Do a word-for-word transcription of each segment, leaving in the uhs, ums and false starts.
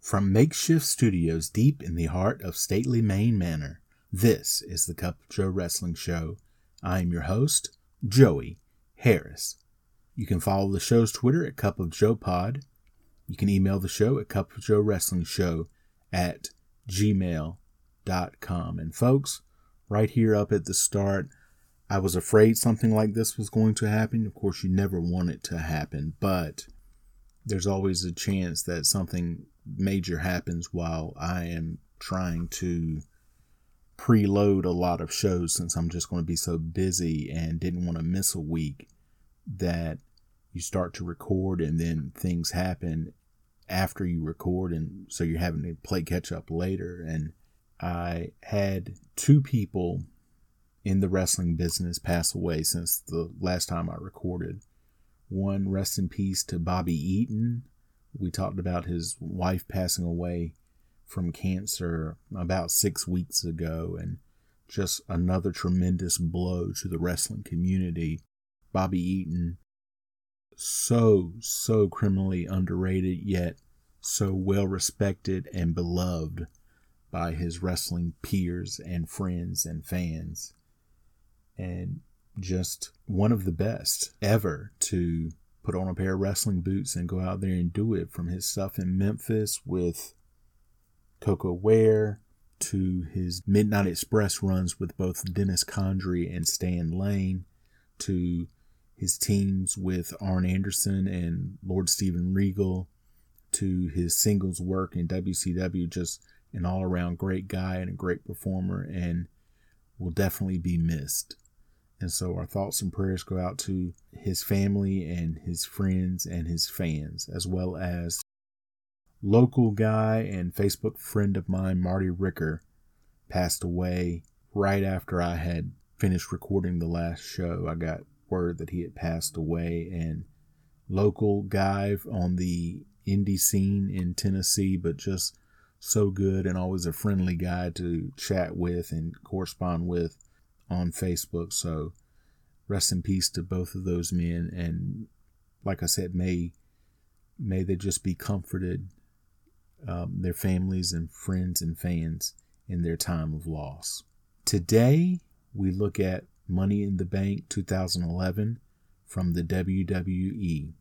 From makeshift studios deep in the heart of stately Maine Manor, this is the Cup of Joe Wrestling Show. I am your host, Joey Harris. You can follow the show's Twitter at Cup of Joe Pod. You can email the show at Cup of Joe Wrestling Show at gmail dot com. And folks, right here up at the start, I was afraid something like this was going to happen. Of course, you never want it to happen, but there's always a chance that something major happens while I am trying to preload a lot of shows, since I'm just going to be so busy and didn't want to miss a week, that you start to record and then things happen after you record, and so you're having to play catch up later. And I had two people in the wrestling business pass away since the last time I recorded. One, rest in peace to Bobby Eaton. We talked about his wife passing away from cancer about six weeks ago, and just another tremendous blow to the wrestling community. Bobby Eaton, so, so criminally underrated, yet so well respected and beloved by his wrestling peers and friends and fans. And just one of the best ever to put on a pair of wrestling boots and go out there and do it. From his stuff in Memphis with Coco Ware to his Midnight Express runs with both Dennis Condrey and Stan Lane, to his teams with Arn Anderson and Lord Steven Regal, to his singles work in W C W, just an all-around great guy and a great performer, and will definitely be missed. And so our thoughts and prayers go out to his family and his friends and his fans, as well as local guy and Facebook friend of mine, Marty Ricker, passed away right after I had finished recording the last show. I got word that he had passed away, and local guy on the indie scene in Tennessee, but just so good and always a friendly guy to chat with and correspond with on Facebook. So rest in peace to both of those men, and like I said, may may they just be comforted, um, their families and friends and fans, in their time of loss. Today we look at Money in the Bank twenty eleven from the W W E.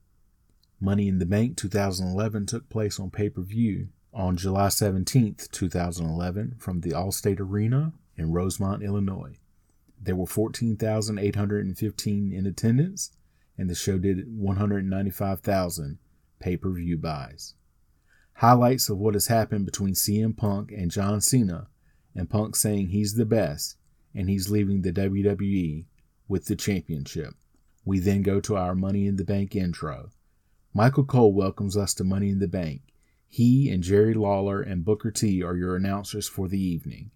Money in the Bank twenty eleven took place on pay-per-view on July seventeenth, twenty eleven from the Allstate Arena in Rosemont, Illinois. There were fourteen thousand eight hundred fifteen in attendance, and the show did one hundred ninety-five thousand pay-per-view buys. Highlights of what has happened between C M Punk and John Cena, and Punk saying he's the best, and he's leaving the W W E with the championship. We then go to our Money in the Bank intro. Michael Cole welcomes us to Money in the Bank. He and Jerry Lawler and Booker T are your announcers for the evening.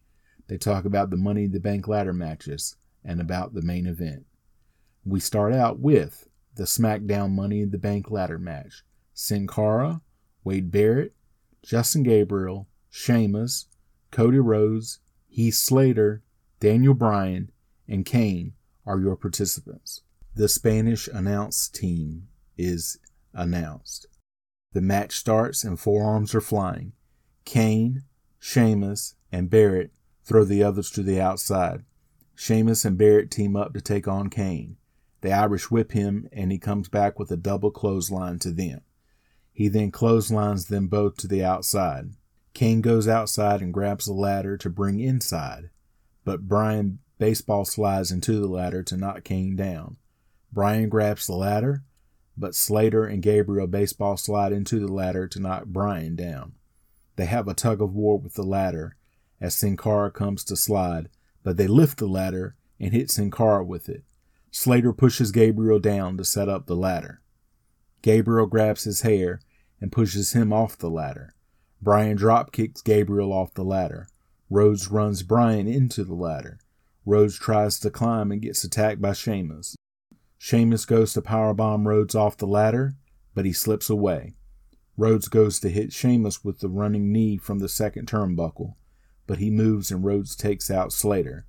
They talk about the Money in the Bank ladder matches and about the main event. We start out with the SmackDown Money in the Bank ladder match. Sin Cara, Wade Barrett, Justin Gabriel, Sheamus, Cody Rhodes, Heath Slater, Daniel Bryan, and Kane are your participants. The Spanish announce team is announced. The match starts and forearms are flying. Kane, Sheamus, and Barrett throw the others to the outside. Sheamus and Barrett team up to take on Kane. They Irish whip him, and he comes back with a double clothesline to them. He then clotheslines them both to the outside. Kane goes outside and grabs a ladder to bring inside, but Bryan baseball slides into the ladder to knock Kane down. Bryan grabs the ladder, but Slater and Gabriel baseball slide into the ladder to knock Bryan down. They have a tug of war with the ladder as Sin Cara comes to slide, but they lift the ladder and hit Sin Cara with it. Slater pushes Gabriel down to set up the ladder. Gabriel grabs his hair and pushes him off the ladder. Bryan dropkicks Gabriel off the ladder. Rhodes runs Bryan into the ladder. Rhodes tries to climb and gets attacked by Sheamus. Sheamus goes to powerbomb Rhodes off the ladder, but he slips away. Rhodes goes to hit Sheamus with the running knee from the second turnbuckle, but he moves and Rhodes takes out Slater.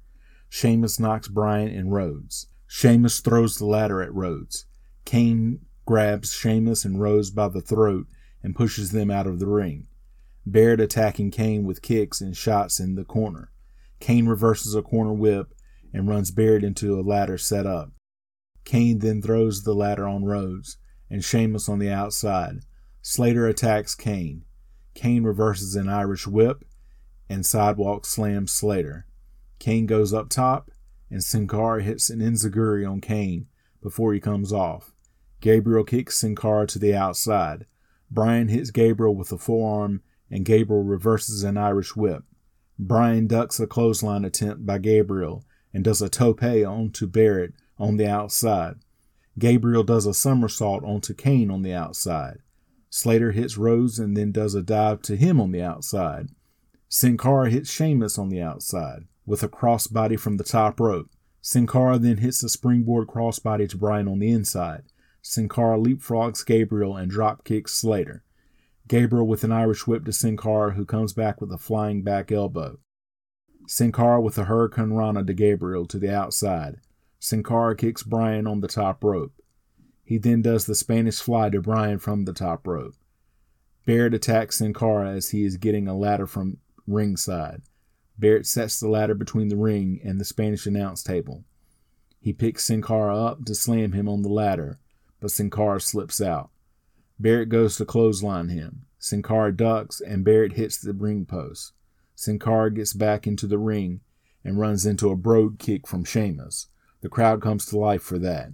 Sheamus knocks Bryan and Rhodes. Sheamus throws the ladder at Rhodes. Kane grabs Sheamus and Rhodes by the throat and pushes them out of the ring. Barrett attacking Kane with kicks and shots in the corner. Kane reverses a corner whip and runs Barrett into a ladder set up. Kane then throws the ladder on Rhodes and Sheamus on the outside. Slater attacks Kane. Kane reverses an Irish whip and sidewalk slams Slater. Kane goes up top and Sin Cara hits an enziguri on Kane before he comes off. Gabriel kicks Sin Cara to the outside. Bryan hits Gabriel with a forearm and Gabriel reverses an Irish whip. Bryan ducks a clothesline attempt by Gabriel and does a tope onto Barrett on the outside. Gabriel does a somersault onto Kane on the outside. Slater hits Rhodes and then does a dive to him on the outside. Sin Cara hits Sheamus on the outside with a crossbody from the top rope. Sin Cara then hits a springboard crossbody to Bryan on the inside. Sin Cara leapfrogs Gabriel and dropkicks Slater. Gabriel with an Irish whip to Sin Cara, who comes back with a flying back elbow. Sin Cara with a Hurricane Rana to Gabriel to the outside. Sin Cara kicks Bryan on the top rope. He then does the Spanish Fly to Bryan from the top rope. Barrett attacks Sin Cara as he is getting a ladder from ringside. Barrett sets the ladder between the ring and the Spanish announce table. He picks Sin Cara up to slam him on the ladder, but Sin Cara slips out. Barrett goes to clothesline him. Sin Cara ducks and Barrett hits the ring post. Sin Cara gets back into the ring and runs into a brogue kick from Sheamus. The crowd comes to life for that.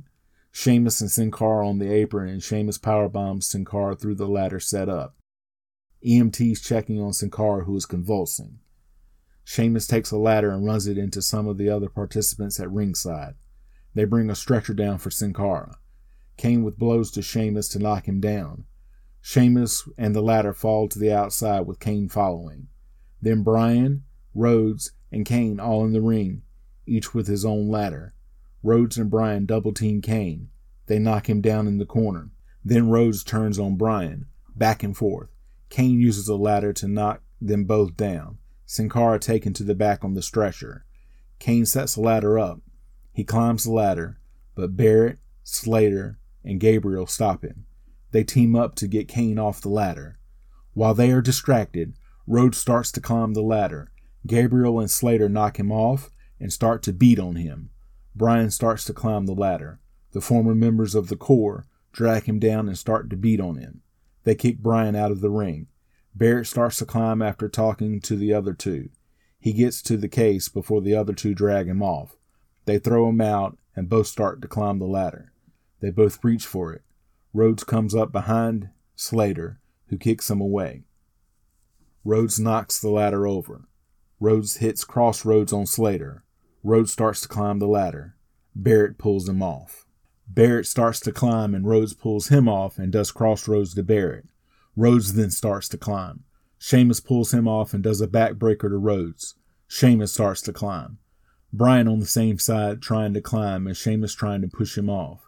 Sheamus and Sin Cara on the apron and Sheamus powerbombs Sin Cara through the ladder set up. E M T's checking on Sin Cara, who is convulsing. Sheamus takes a ladder and runs it into some of the other participants at ringside. They bring a stretcher down for Sin Cara. Kane with blows to Sheamus to knock him down. Sheamus and the ladder fall to the outside with Kane following. Then Bryan, Rhodes, and Kane all in the ring, each with his own ladder. Rhodes and Bryan double-team Kane. They knock him down in the corner. Then Rhodes turns on Bryan, back and forth. Kane uses a ladder to knock them both down. Sin Cara taken to the back on the stretcher. Kane sets the ladder up. He climbs the ladder, but Barrett, Slater, and Gabriel stop him. They team up to get Kane off the ladder. While they are distracted, Rhodes starts to climb the ladder. Gabriel and Slater knock him off and start to beat on him. Bryan starts to climb the ladder. The former members of the Core drag him down and start to beat on him. They kick Bryan out of the ring. Barrett starts to climb after talking to the other two. He gets to the case before the other two drag him off. They throw him out and both start to climb the ladder. They both reach for it. Rhodes comes up behind Slater, who kicks him away. Rhodes knocks the ladder over. Rhodes hits Crossroads on Slater. Rhodes starts to climb the ladder. Barrett pulls him off. Barrett starts to climb and Rhodes pulls him off and does Crossroads to Barrett. Rhodes then starts to climb. Sheamus pulls him off and does a backbreaker to Rhodes. Sheamus starts to climb. Bryan on the same side trying to climb and Sheamus trying to push him off.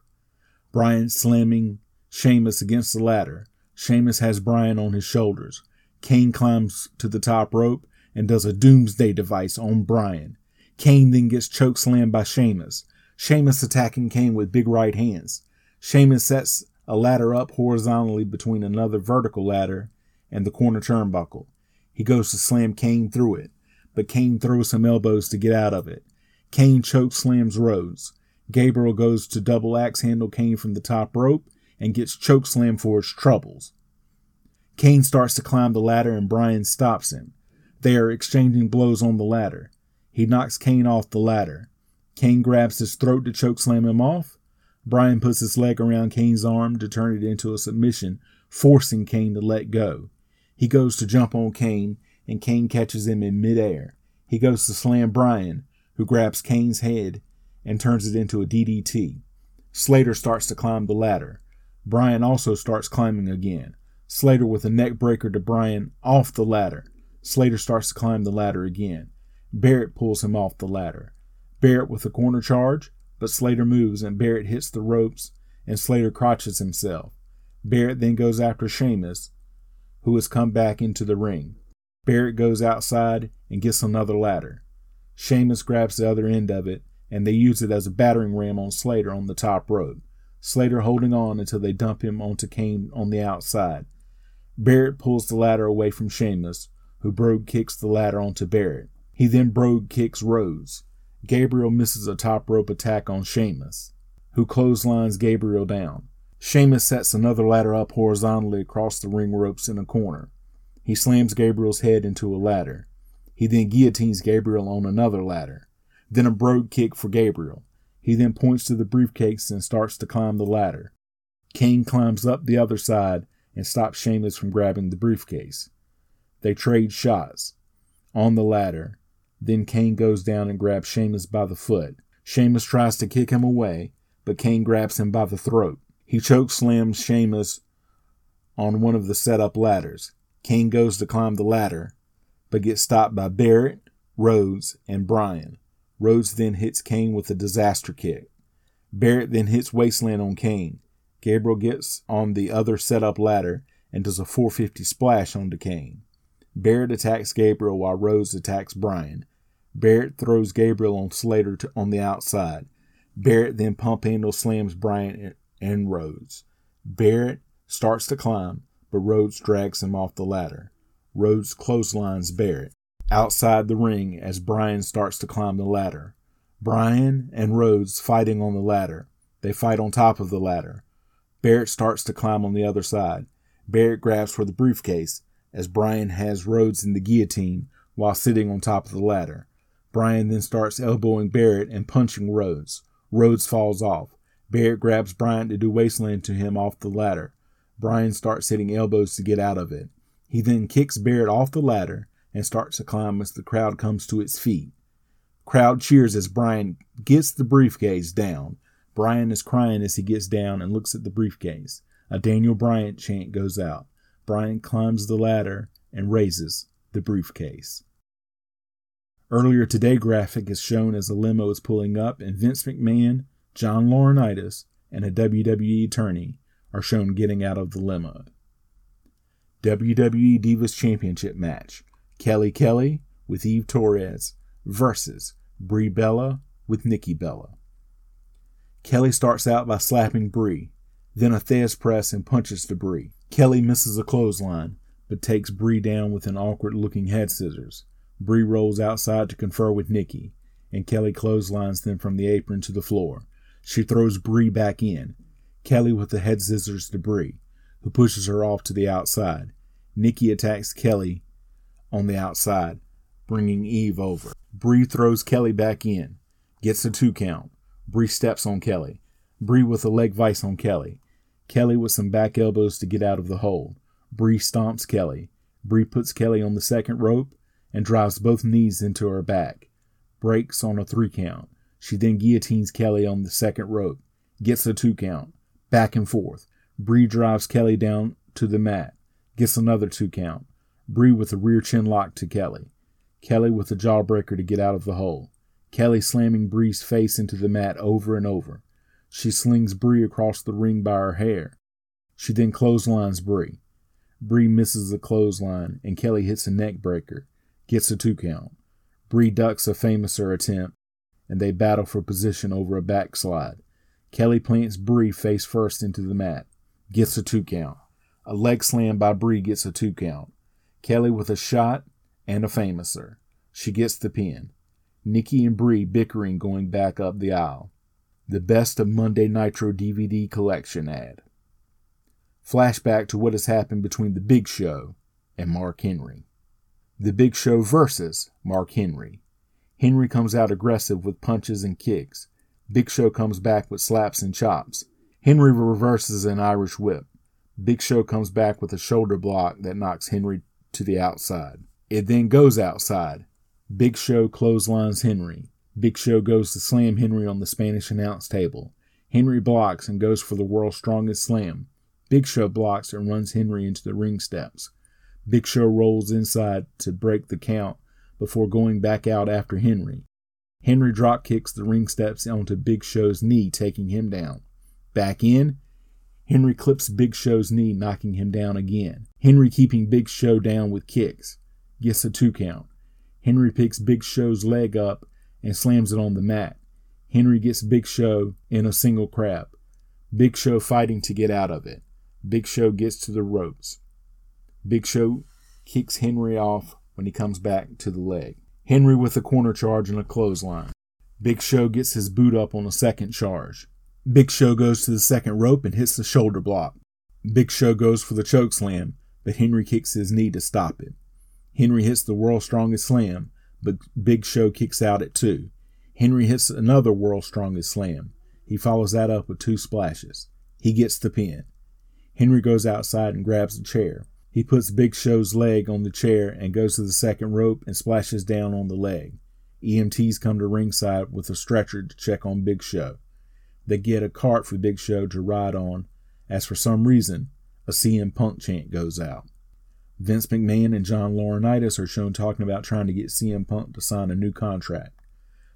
Bryan slamming Sheamus against the ladder. Sheamus has Bryan on his shoulders. Kane climbs to the top rope and does a doomsday device on Bryan. Kane then gets chokeslammed by Sheamus. Sheamus attacking Kane with big right hands. Sheamus sets a ladder up horizontally between another vertical ladder and the corner turnbuckle. He goes to slam Kane through it, but Kane throws some elbows to get out of it. Kane chokeslams Rhodes. Gabriel goes to double axe handle Kane from the top rope and gets chokeslammed for his troubles. Kane starts to climb the ladder and Bryan stops him. They are exchanging blows on the ladder. He knocks Kane off the ladder. Kane grabs his throat to chokeslam him off. Bryan puts his leg around Kane's arm to turn it into a submission, forcing Kane to let go. He goes to jump on Kane, and Kane catches him in midair. He goes to slam Bryan, who grabs Kane's head and turns it into a D D T. Slater starts to climb the ladder. Bryan also starts climbing again. Slater with a neck breaker to Bryan off the ladder. Slater starts to climb the ladder again. Barrett pulls him off the ladder. Barrett with a corner charge, but Slater moves and Barrett hits the ropes and Slater crotches himself. Barrett then goes after Sheamus, who has come back into the ring. Barrett goes outside and gets another ladder. Sheamus grabs the other end of it, and they use it as a battering ram on Slater on the top rope. Slater holding on until they dump him onto Kane on the outside. Barrett pulls the ladder away from Sheamus, who brogue kicks the ladder onto Barrett. He then brogue kicks Rhodes. Gabriel misses a top rope attack on Sheamus, who clotheslines Gabriel down. Sheamus sets another ladder up horizontally across the ring ropes in a corner. He slams Gabriel's head into a ladder. He then guillotines Gabriel on another ladder. Then a brogue kick for Gabriel. He then points to the briefcase and starts to climb the ladder. Kane climbs up the other side and stops Sheamus from grabbing the briefcase. They trade shots on the ladder. Then Kane goes down and grabs Sheamus by the foot. Sheamus tries to kick him away, but Kane grabs him by the throat. He chokeslams Sheamus on one of the set-up ladders. Kane goes to climb the ladder, but gets stopped by Barrett, Rhodes, and Bryan. Rhodes then hits Kane with a disaster kick. Barrett then hits Wasteland on Kane. Gabriel gets on the other set-up ladder and does a four fifty splash onto Kane. Barrett attacks Gabriel while Rhodes attacks Bryan. Barrett throws Gabriel on Slater to, on the outside. Barrett then pump handle slams Bryan and, and Rhodes. Barrett starts to climb, but Rhodes drags him off the ladder. Rhodes clotheslines Barrett outside the ring as Bryan starts to climb the ladder. Bryan and Rhodes fighting on the ladder. They fight on top of the ladder. Barrett starts to climb on the other side. Barrett grabs for the briefcase as Bryan has Rhodes in the guillotine while sitting on top of the ladder. Bryan then starts elbowing Barrett and punching Rhodes. Rhodes falls off. Barrett grabs Bryan to do wasteland to him off the ladder. Bryan starts hitting elbows to get out of it. He then kicks Barrett off the ladder and starts to climb as the crowd comes to its feet. Crowd cheers as Bryan gets the briefcase down. Bryan is crying as he gets down and looks at the briefcase. A Daniel Bryan chant goes out. Bryan climbs the ladder and raises the briefcase. Earlier today, graphic is shown as a limo is pulling up and Vince McMahon, John Laurinaitis, and a W W E attorney are shown getting out of the limo. W W E Divas Championship match. Kelly Kelly with Eve Torres versus Brie Bella with Nikki Bella. Kelly starts out by slapping Brie, then a Thez press and punches to Brie. Kelly misses a clothesline, but takes Brie down with an awkward-looking head scissors. Brie rolls outside to confer with Nikki, and Kelly clotheslines them from the apron to the floor. She throws Brie back in. Kelly with the head scissors to Brie, who pushes her off to the outside. Nikki attacks Kelly on the outside, bringing Eve over. Brie throws Kelly back in, gets a two count. Brie steps on Kelly. Brie with a leg vice on Kelly. Kelly with some back elbows to get out of the hold. Brie stomps Kelly. Brie puts Kelly on the second rope and drives both knees into her back. Breaks on a three count. She then guillotines Kelly on the second rope. Gets a two count. Back and forth. Brie drives Kelly down to the mat. Gets another two count. Brie with a rear chin lock to Kelly. Kelly with a jawbreaker to get out of the hole. Kelly slamming Brie's face into the mat over and over. She slings Brie across the ring by her hair. She then clotheslines Brie. Brie misses the clothesline and Kelly hits a neck breaker. Gets a two count. Brie ducks a famouser attempt and they battle for position over a backslide. Kelly plants Brie face first into the mat. Gets a two count. A leg slam by Brie gets a two count. Kelly with a shot and a famouser. She gets the pin. Nikki and Brie bickering going back up the aisle. The Best of Monday Nitro D V D collection ad. Flashback to what has happened between The Big Show and Mark Henry. The Big Show versus Mark Henry. Henry comes out aggressive with punches and kicks. Big Show comes back with slaps and chops. Henry reverses an Irish whip. Big Show comes back with a shoulder block that knocks Henry to the outside. It then goes outside. Big Show clotheslines Henry. Big Show goes to slam Henry on the Spanish announce table. Henry blocks and goes for the world's strongest slam. Big Show blocks and runs Henry into the ring steps. Big Show rolls inside to break the count before going back out after Henry. Henry drop kicks the ring steps onto Big Show's knee, taking him down. Back in, Henry clips Big Show's knee, knocking him down again. Henry keeping Big Show down with kicks. Gets a two count. Henry picks Big Show's leg up and slams it on the mat. Henry gets Big Show in a single crab. Big Show fighting to get out of it. Big Show gets to the ropes. Big Show kicks Henry off when he comes back to the leg. Henry with a corner charge and a clothesline. Big Show gets his boot up on a second charge. Big Show goes to the second rope and hits the shoulder block. Big Show goes for the choke slam, but Henry kicks his knee to stop it. Henry hits the World's Strongest Slam, but Big Show kicks out at two. Henry hits another World's Strongest Slam. He follows that up with two splashes. He gets the pin. Henry goes outside and grabs a chair. He puts Big Show's leg on the chair and goes to the second rope and splashes down on the leg. E M Ts come to ringside with a stretcher to check on Big Show. They get a cart for Big Show to ride on, as for some reason, a C M Punk chant goes out. Vince McMahon and John Laurinaitis are shown talking about trying to get C M Punk to sign a new contract.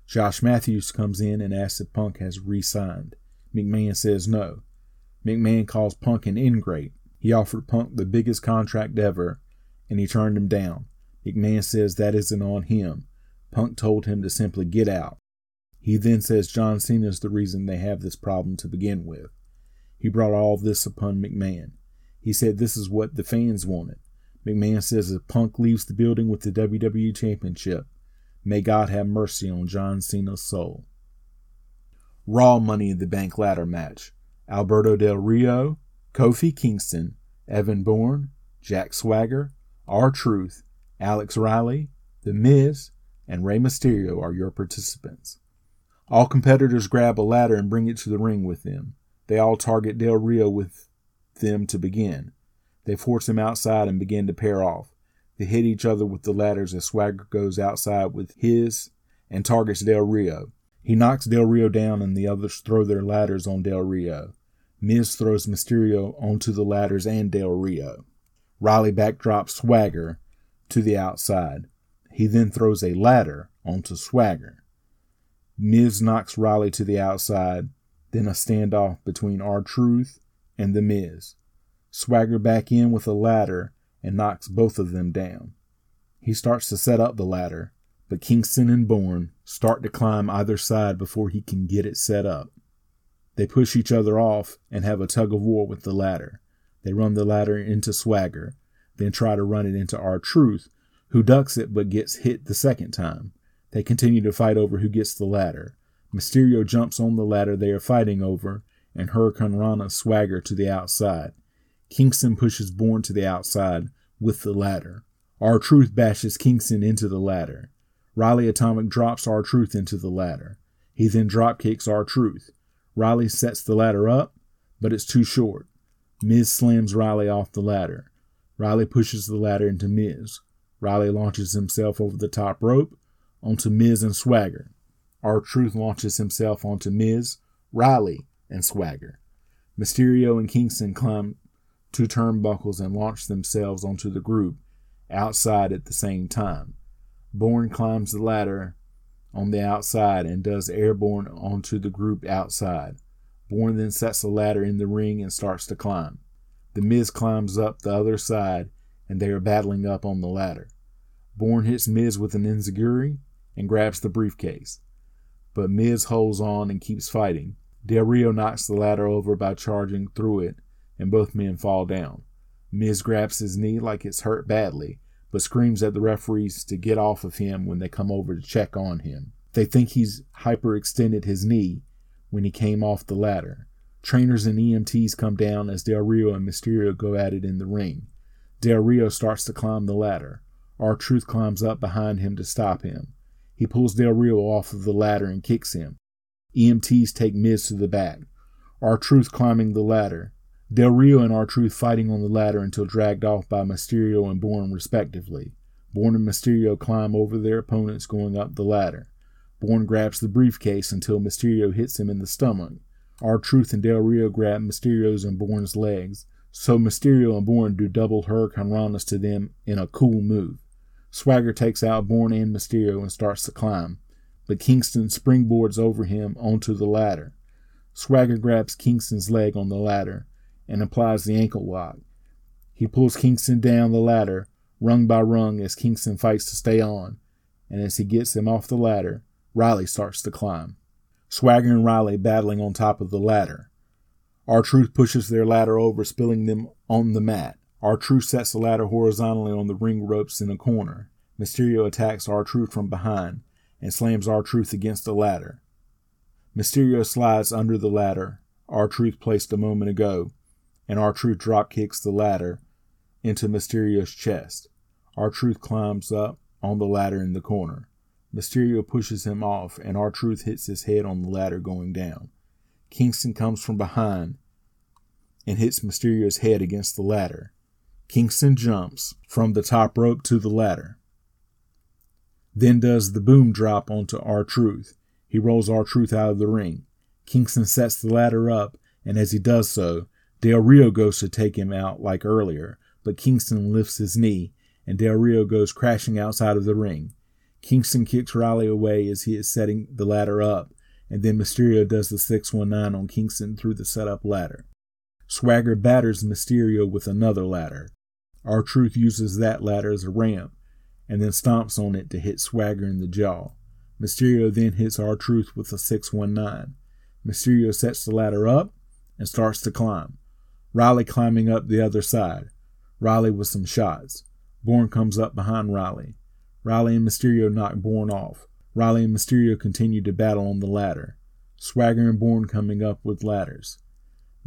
Josh Matthews comes in and asks if Punk has re-signed. McMahon says no. McMahon calls Punk an ingrate. He offered Punk the biggest contract ever, and he turned him down. McMahon says that isn't on him. Punk told him to simply get out. He then says John Cena is the reason they have this problem to begin with. He brought all this upon McMahon. He said this is what the fans wanted. McMahon says if Punk leaves the building with the W W E Championship, may God have mercy on John Cena's soul. Raw Money in the Bank ladder match. Alberto Del Rio, Kofi Kingston, Evan Bourne, Jack Swagger, R-Truth, Alex Riley, The Miz, and Rey Mysterio are your participants. All competitors grab a ladder and bring it to the ring with them. They all target Del Rio with them to begin. They force him outside and begin to pair off. They hit each other with the ladders as Swagger goes outside with his and targets Del Rio. He knocks Del Rio down and the others throw their ladders on Del Rio. Miz throws Mysterio onto the ladders and Del Rio. Riley backdrops Swagger to the outside. He then throws a ladder onto Swagger. Miz knocks Riley to the outside, then a standoff between R-Truth and The Miz. Swagger back in with a ladder and knocks both of them down. He starts to set up the ladder, but Kingston and Bourne start to climb either side before he can get it set up. They push each other off and have a tug of war with the ladder. They run the ladder into Swagger, then try to run it into R-Truth, who ducks it but gets hit the second time. They continue to fight over who gets the ladder. Mysterio jumps on the ladder they are fighting over and Hurricane Rana Swagger to the outside. Kingston pushes Bourne to the outside with the ladder. R-Truth bashes Kingston into the ladder. Riley Atomic drops R-Truth into the ladder. He then dropkicks R-Truth. Riley sets the ladder up, but it's too short. Miz slams Riley off the ladder. Riley pushes the ladder into Miz. Riley launches himself over the top rope onto Miz and Swagger. R-Truth launches himself onto Miz, Riley, and Swagger. Mysterio and Kingston climb two turnbuckles and launch themselves onto the group outside at the same time. Bourne climbs the ladder on the outside and does airborne onto the group outside. Bourne then sets the ladder in the ring and starts to climb. The Miz climbs up the other side and they are battling up on the ladder. Bourne hits Miz with an enziguri and grabs the briefcase, but Miz holds on and keeps fighting. Del Rio knocks the ladder over by charging through it and both men fall down. Miz grabs his knee like it's hurt badly, but screams at the referees to get off of him when they come over to check on him. They think he's hyperextended his knee when he came off the ladder. Trainers and E M Ts come down as Del Rio and Mysterio go at it in the ring. Del Rio starts to climb the ladder. R-Truth climbs up behind him to stop him. He pulls Del Rio off of the ladder and kicks him. E M Ts take Miz to the back. R-Truth climbing the ladder. Del Rio and R-Truth fighting on the ladder until dragged off by Mysterio and Bourne respectively. Bourne and Mysterio climb over their opponents going up the ladder. Bourne grabs the briefcase until Mysterio hits him in the stomach. R-Truth and Del Rio grab Mysterio's and Bourne's legs, so Mysterio and Bourne do double Hurricane Ranas to them in a cool move. Swagger takes out Bourne and Mysterio and starts to climb, but Kingston springboards over him onto the ladder. Swagger grabs Kingston's leg on the ladder and applies the ankle lock. He pulls Kingston down the ladder, rung by rung, as Kingston fights to stay on, and as he gets him off the ladder, Riley starts to climb. Swagger and Riley battling on top of the ladder. R-Truth pushes their ladder over, spilling them on the mat. R-Truth sets the ladder horizontally on the ring ropes in a corner. Mysterio attacks R-Truth from behind and slams R-Truth against the ladder. Mysterio slides under the ladder R-Truth placed a moment ago, and R-Truth drop-kicks the ladder into Mysterio's chest. R-Truth climbs up on the ladder in the corner. Mysterio pushes him off, and R-Truth hits his head on the ladder going down. Kingston comes from behind and hits Mysterio's head against the ladder. Kingston jumps from the top rope to the ladder, then does the boom drop onto R-Truth. He rolls R-Truth out of the ring. Kingston sets the ladder up, and as he does so, Del Rio goes to take him out like earlier, but Kingston lifts his knee, and Del Rio goes crashing outside of the ring. Kingston kicks Riley away as he is setting the ladder up, and then Mysterio does the six nineteen on Kingston through the setup ladder. Swagger batters Mysterio with another ladder. R-Truth uses that ladder as a ramp, and then stomps on it to hit Swagger in the jaw. Mysterio then hits R-Truth with a six nineteen. Mysterio sets the ladder up and starts to climb. Riley climbing up the other side. Riley with some shots. Bourne comes up behind Riley. Riley and Mysterio knock Bourne off. Riley and Mysterio continue to battle on the ladder. Swagger and Bourne coming up with ladders.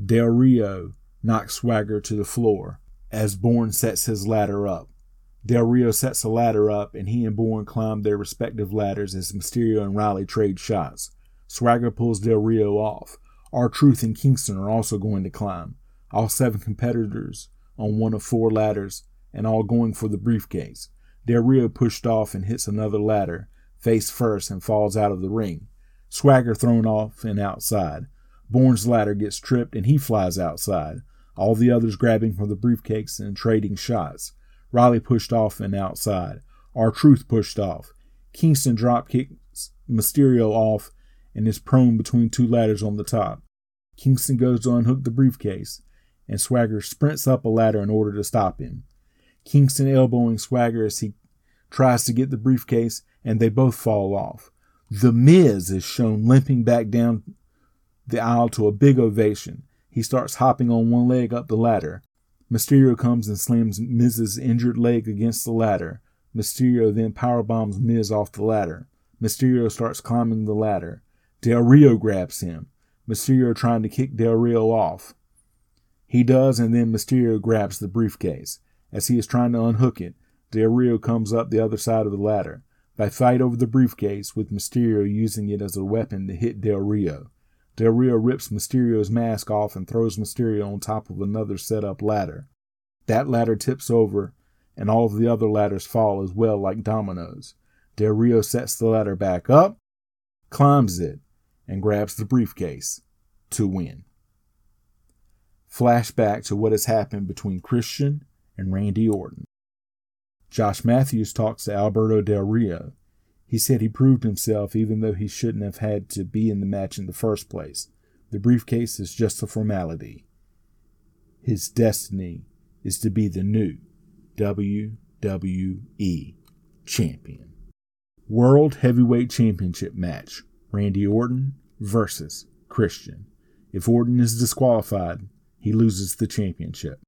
Del Rio knocks Swagger to the floor as Bourne sets his ladder up. Del Rio sets a ladder up, and he and Bourne climb their respective ladders as Mysterio and Riley trade shots. Swagger pulls Del Rio off. R-Truth and Kingston are also going to climb. All seven competitors on one of four ladders, and all going for the briefcase. Del Rio pushed off and hits another ladder, face first, and falls out of the ring. Swagger thrown off and outside. Bourne's ladder gets tripped, and he flies outside. All the others grabbing for the briefcase and trading shots. Riley pushed off and outside. R-Truth pushed off. Kingston drop kicks Mysterio off and is prone between two ladders on the top. Kingston goes to unhook the briefcase, and Swagger sprints up a ladder in order to stop him. Kingston elbowing Swagger as he tries to get the briefcase, and they both fall off. The Miz is shown limping back down the aisle to a big ovation. He starts hopping on one leg up the ladder. Mysterio comes and slams Miz's injured leg against the ladder. Mysterio then powerbombs Miz off the ladder. Mysterio starts climbing the ladder. Del Rio grabs him. Mysterio trying to kick Del Rio off. He does, and then Mysterio grabs the briefcase. As he is trying to unhook it, Del Rio comes up the other side of the ladder. They fight over the briefcase, with Mysterio using it as a weapon to hit Del Rio. Del Rio rips Mysterio's mask off and throws Mysterio on top of another set-up ladder. That ladder tips over, and all of the other ladders fall as well like dominoes. Del Rio sets the ladder back up, climbs it, and grabs the briefcase to win. Flashback to what has happened between Christian and Randy Orton. Josh Matthews talks to Alberto Del Rio. He said he proved himself even though he shouldn't have had to be in the match in the first place. The briefcase is just a formality. His destiny is to be the new W W E champion. World Heavyweight Championship match. Randy Orton versus Christian. If Orton is disqualified, he loses the championship.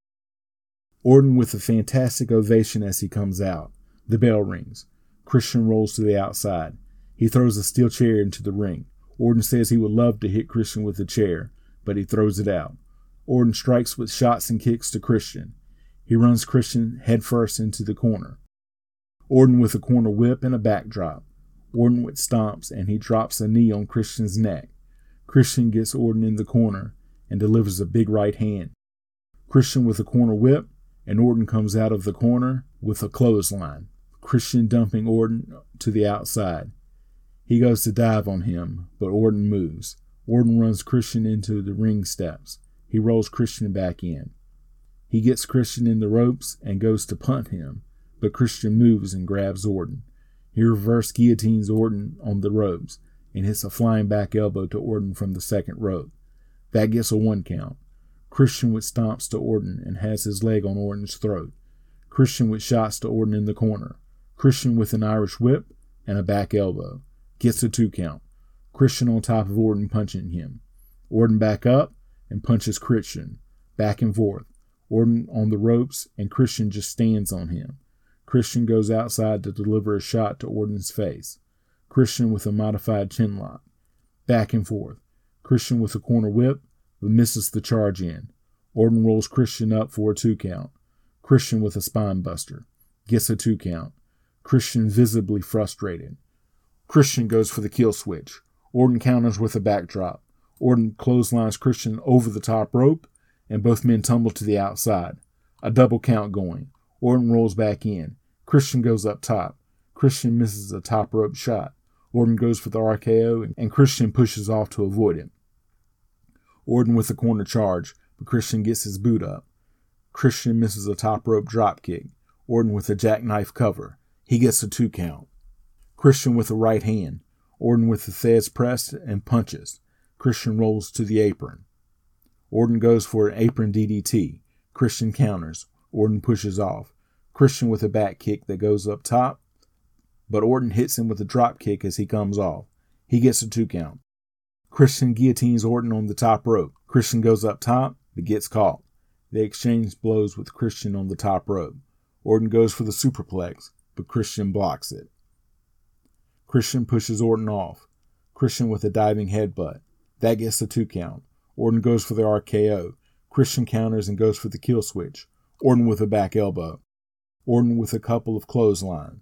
Orton with a fantastic ovation as he comes out. The bell rings. Christian rolls to the outside. He throws a steel chair into the ring. Orton says he would love to hit Christian with the chair, but he throws it out. Orton strikes with shots and kicks to Christian. He runs Christian headfirst into the corner. Orton with a corner whip and a backdrop. Orton with stomps, and he drops a knee on Christian's neck. Christian gets Orton in the corner and delivers a big right hand. Christian with a corner whip, and Orton comes out of the corner with a clothesline. Christian dumping Orton to the outside. He goes to dive on him, but Orton moves. Orton runs Christian into the ring steps. He rolls Christian back in. He gets Christian in the ropes and goes to punt him, but Christian moves and grabs Orton. He reverse guillotines Orton on the ropes and hits a flying back elbow to Orton from the second rope. That gets a one count. Christian with stomps to Orton and has his leg on Orton's throat. Christian with shots to Orton in the corner. Christian with an Irish whip and a back elbow. Gets a two count. Christian on top of Orton punching him. Orton back up and punches Christian. Back and forth. Orton on the ropes and Christian just stands on him. Christian goes outside to deliver a shot to Orton's face. Christian with a modified chin lock. Back and forth. Christian with a corner whip, but misses the charge in. Orton rolls Christian up for a two count. Christian with a spine buster. Gets a two count. Christian visibly frustrated. Christian goes for the kill switch. Orton counters with a backdrop. Orton clotheslines Christian over the top rope, and both men tumble to the outside. A double count going. Orton rolls back in. Christian goes up top. Christian misses a top rope shot. Orton goes for the R K O, and Christian pushes off to avoid him. Orton with a corner charge, but Christian gets his boot up. Christian misses a top rope drop kick. Orton with a jackknife cover. He gets a two count. Christian with a right hand. Orton with the Thez press and punches. Christian rolls to the apron. Orton goes for an apron D D T. Christian counters. Orton pushes off. Christian with a back kick that goes up top, but Orton hits him with a drop kick as he comes off. He gets a two count. Christian guillotines Orton on the top rope. Christian goes up top, but gets caught. They exchange blows with Christian on the top rope. Orton goes for the superplex, but Christian blocks it. Christian pushes Orton off. Christian with a diving headbutt. That gets a two count. Orton goes for the R K O. Christian counters and goes for the kill switch. Orton with a back elbow. Orton with a couple of clothesline.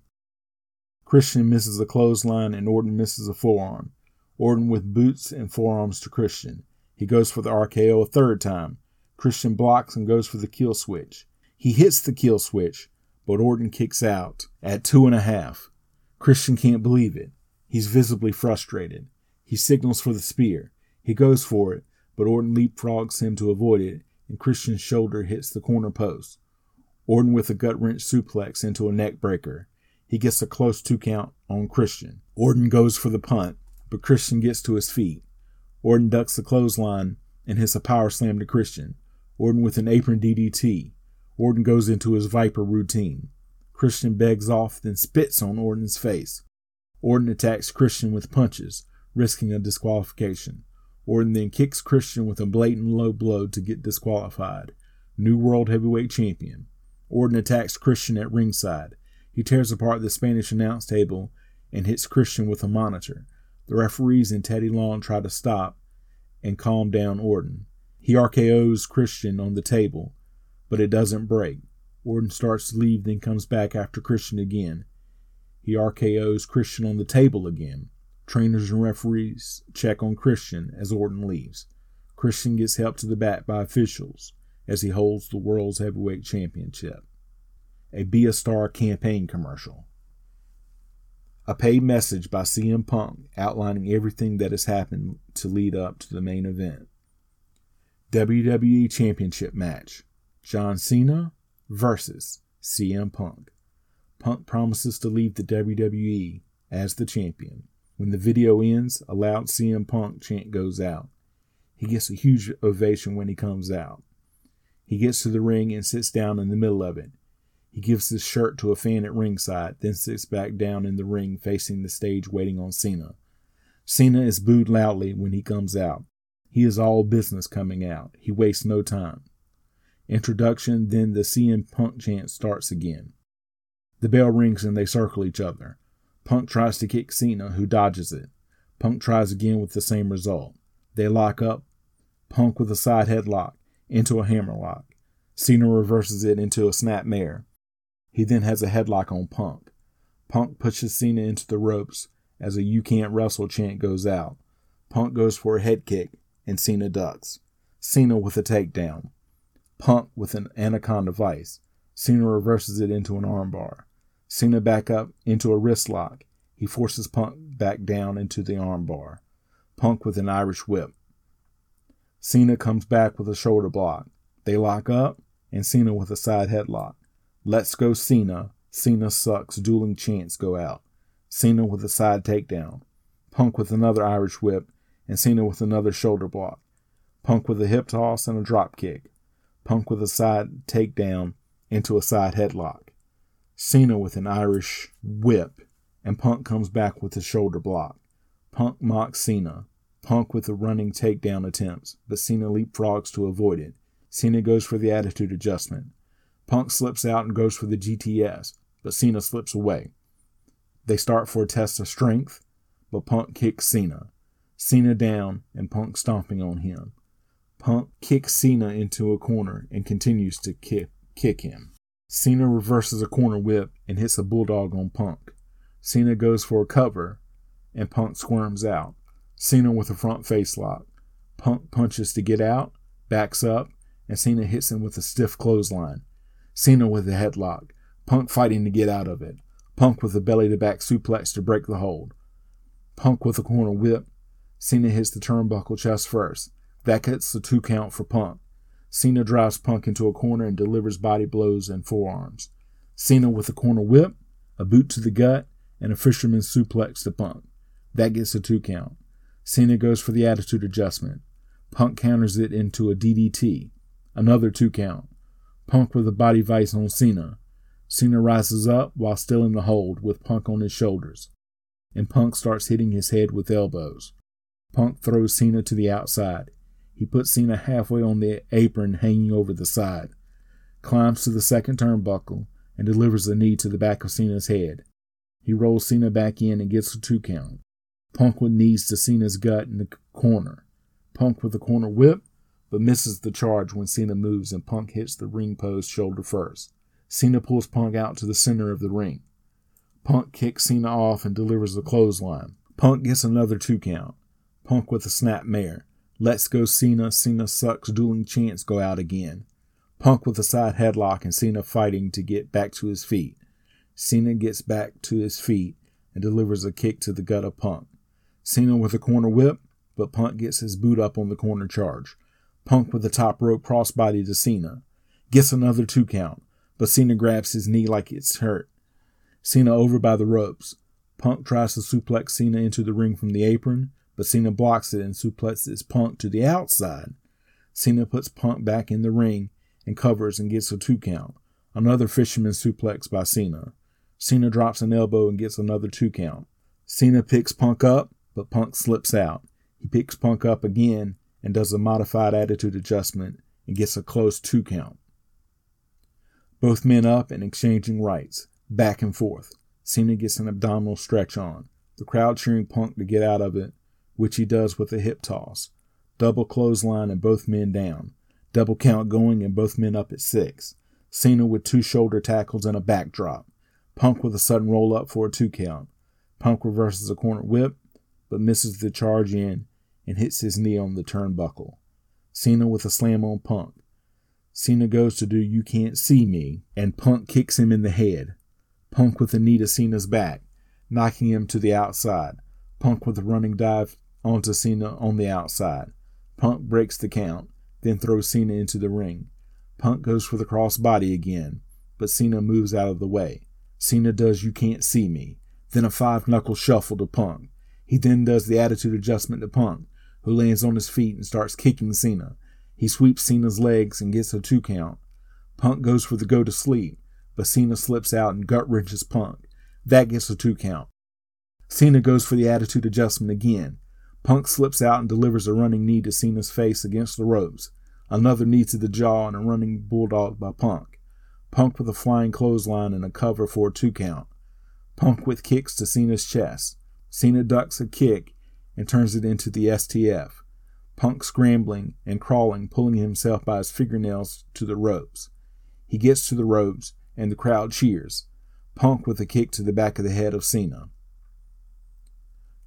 Christian misses a clothesline and Orton misses a forearm. Orton with boots and forearms to Christian. He goes for the R K O a third time. Christian blocks and goes for the kill switch. He hits the kill switch, but Orton kicks out at two and a half. Christian can't believe it. He's visibly frustrated. He signals for the spear. He goes for it, but Orton leapfrogs him to avoid it, and Christian's shoulder hits the corner post. Orton with a gut-wrench suplex into a neck breaker. He gets a close two count on Christian. Orton goes for the punt, but Christian gets to his feet. Orton ducks the clothesline and hits a power slam to Christian. Orton with an apron D D T. Orton goes into his Viper routine. Christian begs off, then spits on Orton's face. Orton attacks Christian with punches, risking a disqualification. Orton then kicks Christian with a blatant low blow to get disqualified. New World Heavyweight Champion. Orton attacks Christian at ringside. He tears apart the Spanish announce table and hits Christian with a monitor. The referees and Teddy Long try to stop and calm down Orton. He R K Os Christian on the table, but it doesn't break. Orton starts to leave, then comes back after Christian again. He R K Os Christian on the table again. Trainers and referees check on Christian as Orton leaves. Christian gets helped to the back by officials as he holds the World's Heavyweight Championship. A Be A Star campaign commercial. A paid message by C M Punk outlining everything that has happened to lead up to the main event. W W E Championship match. John Cena versus C M Punk. Punk promises to leave the W W E as the champion. When the video ends, a loud C M Punk chant goes out. He gets a huge ovation when he comes out. He gets to the ring and sits down in the middle of it. He gives his shirt to a fan at ringside, then sits back down in the ring facing the stage waiting on Cena. Cena is booed loudly when he comes out. He is all business coming out. He wastes no time. Introduction, then the C M Punk chant starts again. The bell rings and they circle each other. Punk tries to kick Cena, who dodges it. Punk tries again with the same result. They lock up. Punk with a side headlock into a hammerlock. Cena reverses it into a snapmare. He then has a headlock on Punk. Punk pushes Cena into the ropes as a "You Can't Wrestle" chant goes out. Punk goes for a head kick, and Cena ducks. Cena with a takedown. Punk with an anaconda vice. Cena reverses it into an armbar. Cena back up into a wrist lock. He forces Punk back down into the armbar. Punk with an Irish whip. Cena comes back with a shoulder block. They lock up, and Cena with a side headlock. Let's go Cena. Cena sucks. Dueling chants go out. Cena with a side takedown. Punk with another Irish whip, and Cena with another shoulder block. Punk with a hip toss and a drop kick. Punk with a side takedown into a side headlock. Cena with an Irish whip, and Punk comes back with a shoulder block. Punk mocks Cena. Punk with the running takedown attempts, but Cena leapfrogs to avoid it. Cena goes for the attitude adjustment. Punk slips out and goes for the G T S, but Cena slips away. They start for a test of strength, but Punk kicks Cena. Cena down and Punk stomping on him. Punk kicks Cena into a corner and continues to kick, kick him. Cena reverses a corner whip and hits a bulldog on Punk. Cena goes for a cover and Punk squirms out. Cena with a front face lock. Punk punches to get out, backs up, and Cena hits him with a stiff clothesline. Cena with a headlock. Punk fighting to get out of it. Punk with a belly-to-back suplex to break the hold. Punk with a corner whip. Cena hits the turnbuckle chest first. That gets the two count for Punk. Cena drives Punk into a corner and delivers body blows and forearms. Cena with a corner whip, a boot to the gut, and a fisherman suplex to Punk. That gets the two count. Cena goes for the attitude adjustment. Punk counters it into a D D T. Another two count. Punk with a body vice on Cena. Cena rises up while still in the hold with Punk on his shoulders, and Punk starts hitting his head with elbows. Punk throws Cena to the outside. He puts Cena halfway on the apron hanging over the side, climbs to the second turnbuckle, and delivers a knee to the back of Cena's head. He rolls Cena back in and gets a two count. Punk with knees to Cena's gut in the corner. Punk with a corner whip, but misses the charge when Cena moves and Punk hits the ring post shoulder first. Cena pulls Punk out to the center of the ring. Punk kicks Cena off and delivers the clothesline. Punk gets another two count. Punk with a snap mare. Let's go Cena, Cena sucks, dueling chants go out again. Punk with a side headlock and Cena fighting to get back to his feet. Cena gets back to his feet and delivers a kick to the gut of Punk. Cena with a corner whip, but Punk gets his boot up on the corner charge. Punk with a top rope crossbody to Cena. Gets another two count, but Cena grabs his knee like it's hurt. Cena over by the ropes. Punk tries to suplex Cena into the ring from the apron, but Cena blocks it and suplexes Punk to the outside. Cena puts Punk back in the ring and covers and gets a two count. Another fisherman suplex by Cena. Cena drops an elbow and gets another two count. Cena picks Punk up, but Punk slips out. He picks Punk up again and does a modified attitude adjustment and gets a close two count. Both men up and exchanging rights, back and forth. Cena gets an abdominal stretch on, the crowd cheering Punk to get out of it, which he does with a hip toss. Double clothesline and both men down. Double count going and both men up at six. Cena with two shoulder tackles and a backdrop. Punk with a sudden roll up for a two count. Punk reverses a corner whip, but misses the charge in and hits his knee on the turnbuckle. Cena with a slam on Punk. Cena goes to do You Can't See Me, and Punk kicks him in the head. Punk with a knee to Cena's back, knocking him to the outside. Punk with a running dive onto Cena on the outside. Punk breaks the count, then throws Cena into the ring. Punk goes for the crossbody again, but Cena moves out of the way. Cena does You Can't See Me, then a five-knuckle shuffle to Punk. He then does the attitude adjustment to Punk, who lands on his feet and starts kicking Cena. He sweeps Cena's legs and gets a two count. Punk goes for the go to sleep, but Cena slips out and gut wrenches Punk. That gets a two count. Cena goes for the attitude adjustment again. Punk slips out and delivers a running knee to Cena's face against the ropes. Another knee to the jaw and a running bulldog by Punk. Punk with a flying clothesline and a cover for a two count. Punk with kicks to Cena's chest. Cena ducks a kick and turns it into the S T F. Punk scrambling and crawling, pulling himself by his fingernails to the ropes. He gets to the ropes, and the crowd cheers. Punk with a kick to the back of the head of Cena.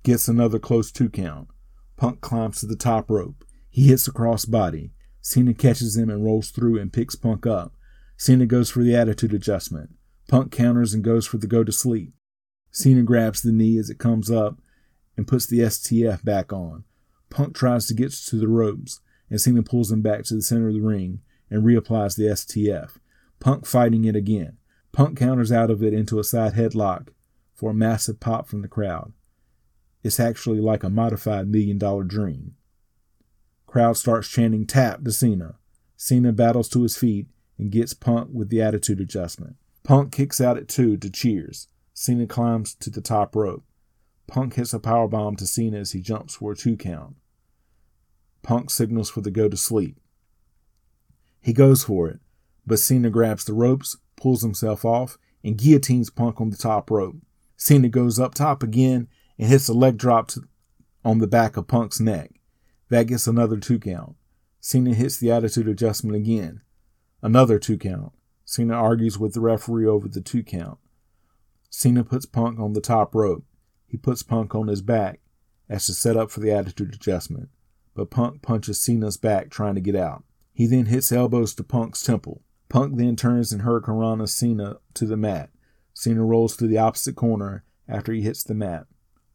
Gets another close two count. Punk climbs to the top rope. He hits a crossbody. Cena catches him and rolls through and picks Punk up. Cena goes for the attitude adjustment. Punk counters and goes for the go to sleep. Cena grabs the knee as it comes up and puts the S T F back on. Punk tries to get to the ropes, and Cena pulls him back to the center of the ring and reapplies the S T F. Punk fighting it again. Punk counters out of it into a side headlock for a massive pop from the crowd. It's actually like a modified Million Dollar Dream. Crowd starts chanting tap to Cena. Cena battles to his feet and gets Punk with the attitude adjustment. Punk kicks out at two to cheers. Cena climbs to the top rope. Punk hits a powerbomb to Cena as he jumps for a two count. Punk signals for the go to sleep. He goes for it, but Cena grabs the ropes, pulls himself off, and guillotines Punk on the top rope. Cena goes up top again and hits a leg drop to, on the back of Punk's neck. That gets another two count. Cena hits the attitude adjustment again. Another two count. Cena argues with the referee over the two count. Cena puts Punk on the top rope. He puts Punk on his back as to set up for the attitude adjustment, but Punk punches Cena's back trying to get out. He then hits elbows to Punk's temple. Punk then turns and hurricanrana Cena to the mat. Cena rolls to the opposite corner after he hits the mat.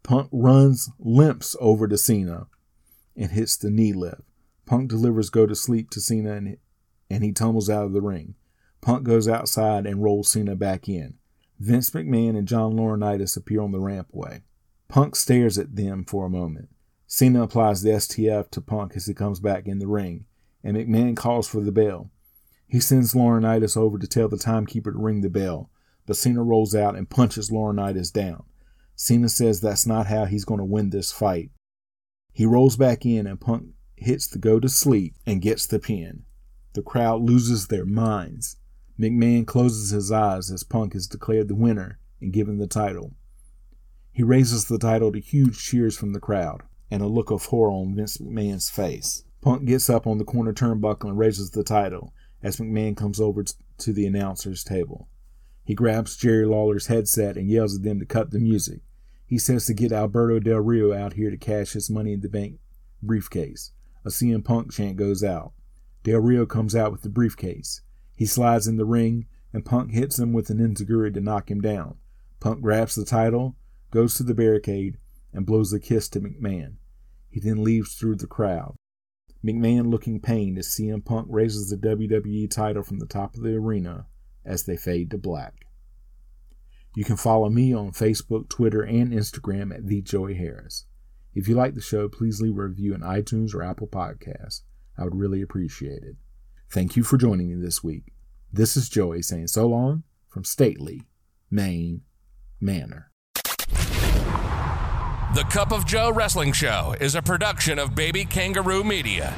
Punk runs, limps over to Cena, and hits the knee lift. Punk delivers go to sleep to Cena and, and he tumbles out of the ring. Punk goes outside and rolls Cena back in. Vince McMahon and John Laurinaitis appear on the rampway. Punk stares at them for a moment. Cena applies the S T F to Punk as he comes back in the ring, and McMahon calls for the bell. He sends Laurinaitis over to tell the timekeeper to ring the bell, but Cena rolls out and punches Laurinaitis down. Cena says that's not how he's going to win this fight. He rolls back in and Punk hits the go to sleep and gets the pin. The crowd loses their minds. McMahon closes his eyes as Punk is declared the winner and given the title. He raises the title to huge cheers from the crowd and a look of horror on Vince McMahon's face. Punk gets up on the corner turnbuckle and raises the title as McMahon comes over to the announcer's table. He grabs Jerry Lawler's headset and yells at them to cut the music. He says to get Alberto Del Rio out here to cash his Money in the Bank briefcase. A C M Punk chant goes out. Del Rio comes out with the briefcase. He slides in the ring, and Punk hits him with an enziguri to knock him down. Punk grabs the title, goes to the barricade, and blows a kiss to McMahon. He then leaves through the crowd. McMahon looking pained as C M Punk raises the W W E title from the top of the arena as they fade to black. You can follow me on Facebook, Twitter, and Instagram at TheJoeyHarris. If you like the show, please leave a review in iTunes or Apple Podcasts. I would really appreciate it. Thank you for joining me this week. This is Joey saying so long from stately Maine Manor. The Cup of Joe Wrestling Show is a production of Baby Kangaroo Media.